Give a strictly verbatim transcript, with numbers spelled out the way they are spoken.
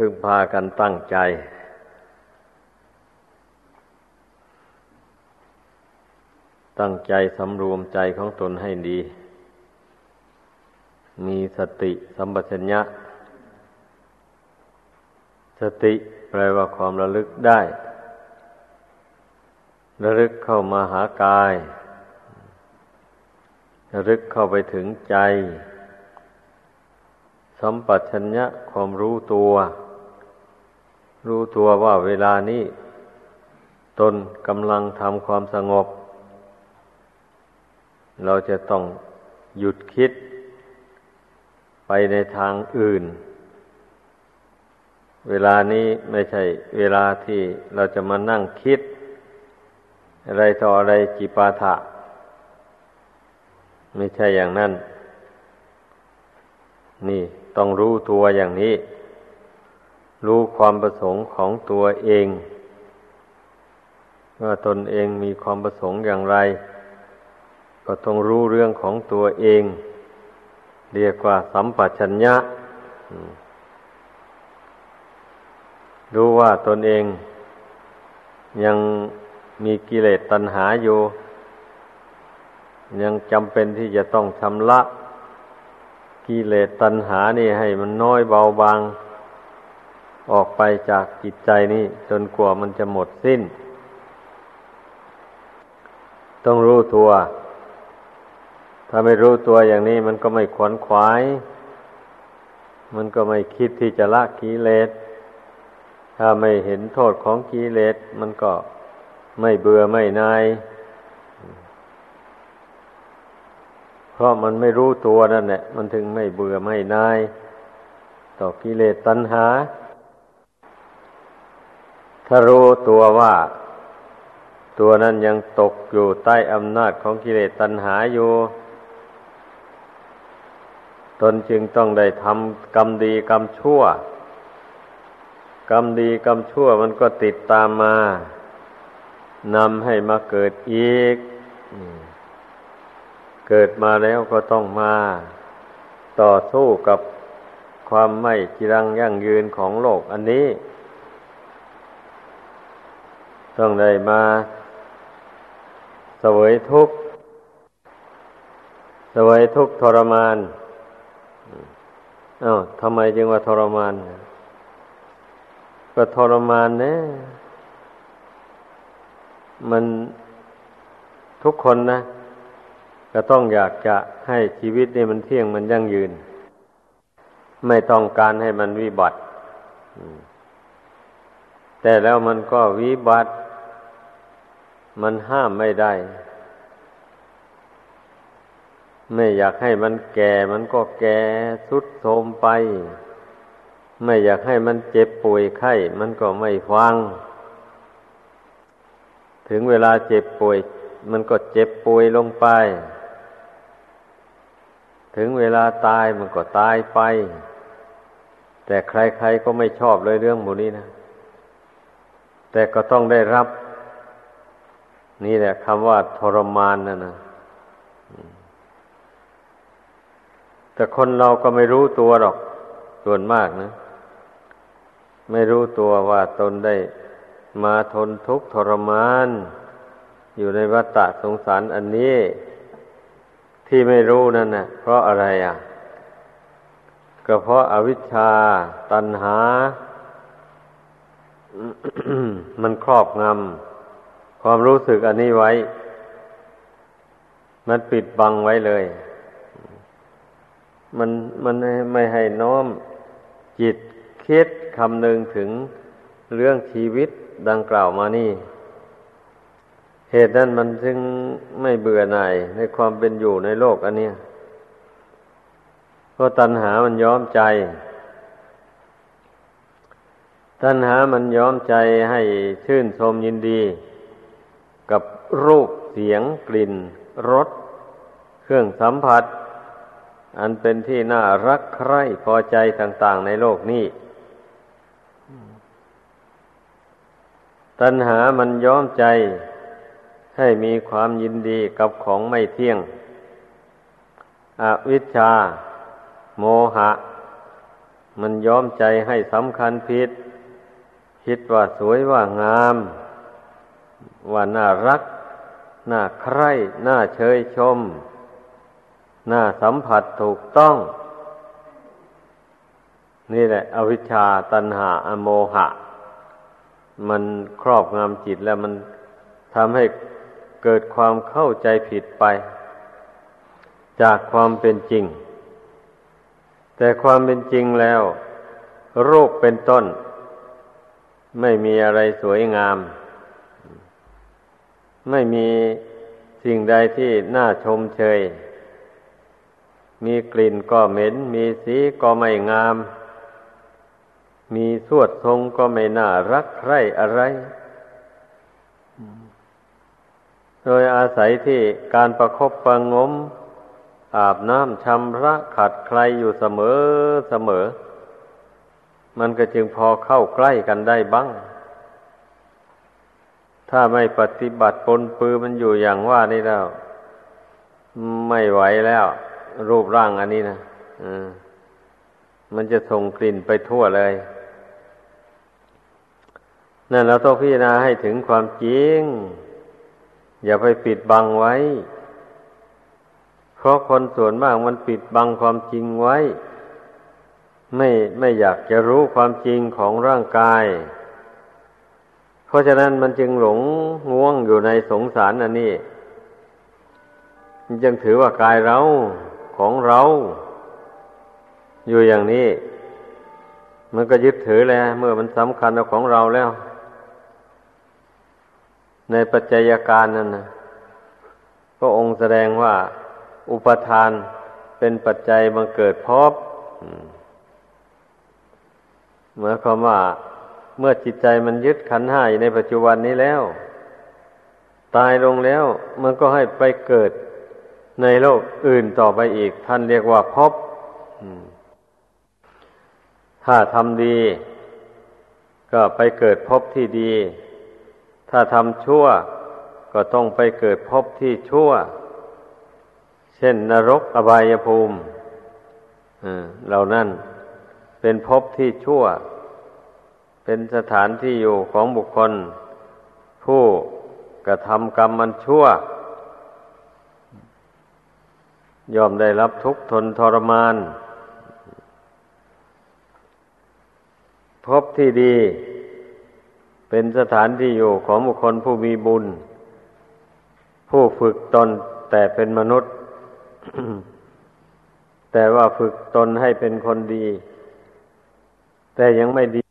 พึงพากันตั้งใจตั้งใจสำรวมใจของตนให้ดีมีสติสัมปชัญญะสติแปลว่าความระลึกได้ระลึกเข้ามาหากายระลึกเข้าไปถึงใจสัมปชัญญะความรู้ตัวรู้ตัวว่าเวลานี้ตนกำลังทำความสงบเราจะต้องหยุดคิดไปในทางอื่นเวลานี้ไม่ใช่เวลาที่เราจะมานั่งคิดอะไรต่ออะไรจิปาถะไม่ใช่อย่างนั้นนี่ต้องรู้ตัวอย่างนี้รู้ความประสงค์ของตัวเองว่าตนเองมีความประสงค์อย่างไรก็ต้องรู้เรื่องของตัวเองเรียกว่าสัมปชัญญะรู้ว่าตนเองยังมีกิเลสตัณหาอยู่ยังจำเป็นที่จะต้องชำระกิเลสตัณหานี่ให้มันน้อยเบาบางออกไปจากจิตใจนี่จนกว่ามันจะหมดสิ้นต้องรู้ตัวถ้าไม่รู้ตัวอย่างนี้มันก็ไม่ขวนขวายมันก็ไม่คิดที่จะละกิเลสถ้าไม่เห็นโทษของกิเลสมันก็ไม่เบื่อไม่นายเพราะมันไม่รู้ตัวนั่นแหละมันถึงไม่เบื่อไม่นายต่อกิเลสตัณหาถ้ารู้ตัวว่าตัวนั้นยังตกอยู่ใต้อำนาจของกิเลสตัณหาอยู่ตนจึงต้องได้ทำกรรมดีกรรมชั่วกรรมดีกรรมชั่วมันก็ติดตามมานำให้มาเกิดอีกเกิดมาแล้วก็ต้องมาต่อสู้กับความไม่จีรังยั่งยืนของโลกอันนี้ต้องได้มาเสวยทุกข์เสวยทุกข์ทรมานอ้าวทำไมจึงว่าทรมานก็ทรมานเนี่ยมันทุกคนนะก็ต้องอยากจะให้ชีวิตนี่มันเที่ยงมันยั่งยืนไม่ต้องการให้มันวิบัติแต่แล้วมันก็วิบัติมันห้ามไม่ได้ไม่อยากให้มันแก่มันก็แก่ทรุดโทรมไปไม่อยากให้มันเจ็บป่วยไข้มันก็ไม่ฟังถึงเวลาเจ็บป่วยมันก็เจ็บป่วยลงไปถึงเวลาตายมันก็ตายไปแต่ใครๆก็ไม่ชอบเลยเรื่องพวกนี้นะแต่ก็ต้องได้รับนี่แหละคำว่าทรมานนะนะแต่คนเราก็ไม่รู้ตัวหรอกส่วนมากนะไม่รู้ตัวว่าตนได้มาทนทุกข์ทรมานอยู่ในวัฏสงสารอันนี้ที่ไม่รู้นั่นน่ะเพราะอะไรอ่ะก็เพราะอวิชชาตัณหา มันครอบงำความรู้สึกอันนี้ไว้มันปิดบังไว้เลยมันมันไม่ให้น้อมจิตคิดคำนึงถึงเรื่องชีวิตดังกล่าวมานี่เหตุนั้นมันจึงไม่เบื่อหน่ายในความเป็นอยู่ในโลกอันเนี้ยเพราะตัณหามันย้อมใจตัณหามันย้อมใจให้ชื่นชมยินดีกับรูปเสียงกลิ่นรสเครื่องสัมผัสอันเป็นที่น่ารักใคร่พอใจต่างๆในโลกนี้ตัณหามันย้อมใจให้มีความยินดีกับของไม่เที่ยงอวิชชาโมหะ มันย้อมใจให้สำคัญผิดคิดว่าสวยว่างามว่าน่ารักน่าใคร่น่าเชยชมน่าสัมผัสถูกต้องนี่แหละอวิชชาตัณหาอโมหะมันครอบงำจิตแล้วมันทำให้เกิดความเข้าใจผิดไปจากความเป็นจริงแต่ความเป็นจริงแล้วรูปเป็นต้นไม่มีอะไรสวยงามไม่มีสิ่งใดที่น่าชมเชยมีกลิ่นก็เหม็นมีสีก็ไม่งามมีสวดทรงก็ไม่น่ารักใคร่อะไรโดยอาศัยที่การประคบประงมอาบน้ำชำระขัดไคลอยู่เสมอเสมอมันก็จึงพอเข้าใกล้กันได้บ้างถ้าไม่ปฏิบัติปนปื้อมันอยู่อย่างว่านี่แล้วไม่ไหวแล้วรูปร่างอันนี้นะมันจะส่งกลิ่นไปทั่วเลยนั่นเราต้องพิจารณาให้ถึงความจริงอย่าไปปิดบังไว้เพราะคนส่วนมากมันปิดบังความจริงไว้ไม่ไม่อยากจะรู้ความจริงของร่างกายเพราะฉะนั้นมันจึงหลงง่วงอยู่ในสงสารอันนี้จึงถือว่ากายเราของเราอยู่อย่างนี้มันก็ยึดถือแล้วเมื่อมันสำคัญของเราแล้วในปัจจัยการนั้นนะพระองค์แสดงว่าอุปทานเป็นปัจจัยบังเกิดภพหมายความว่าเมื่อจิตใจมันยึดขันธ์ห้าอยู่ในปัจจุบันนี้แล้วตายลงแล้วมันก็ให้ไปเกิดในโลกอื่นต่อไปอีกท่านเรียกว่าภพถ้าทำดีก็ไปเกิดภพที่ดีถ้าทำชั่วก็ต้องไปเกิดภพที่ชั่วเช่นนรกอบายภูมิเหล่านั้นเป็นภพที่ชั่วเป็นสถานที่อยู่ของบุคคลผู้กระทำกรรมมันชั่วยอมได้รับทุกข์ทนทรมานภพที่ดีเป็นสถานที่อยู่ของบุคคลผู้มีบุญผู้ฝึกตนแต่เป็นมนุษย์ แต่ว่าฝึกตนให้เป็นคนดีแต่ยังไม่ดี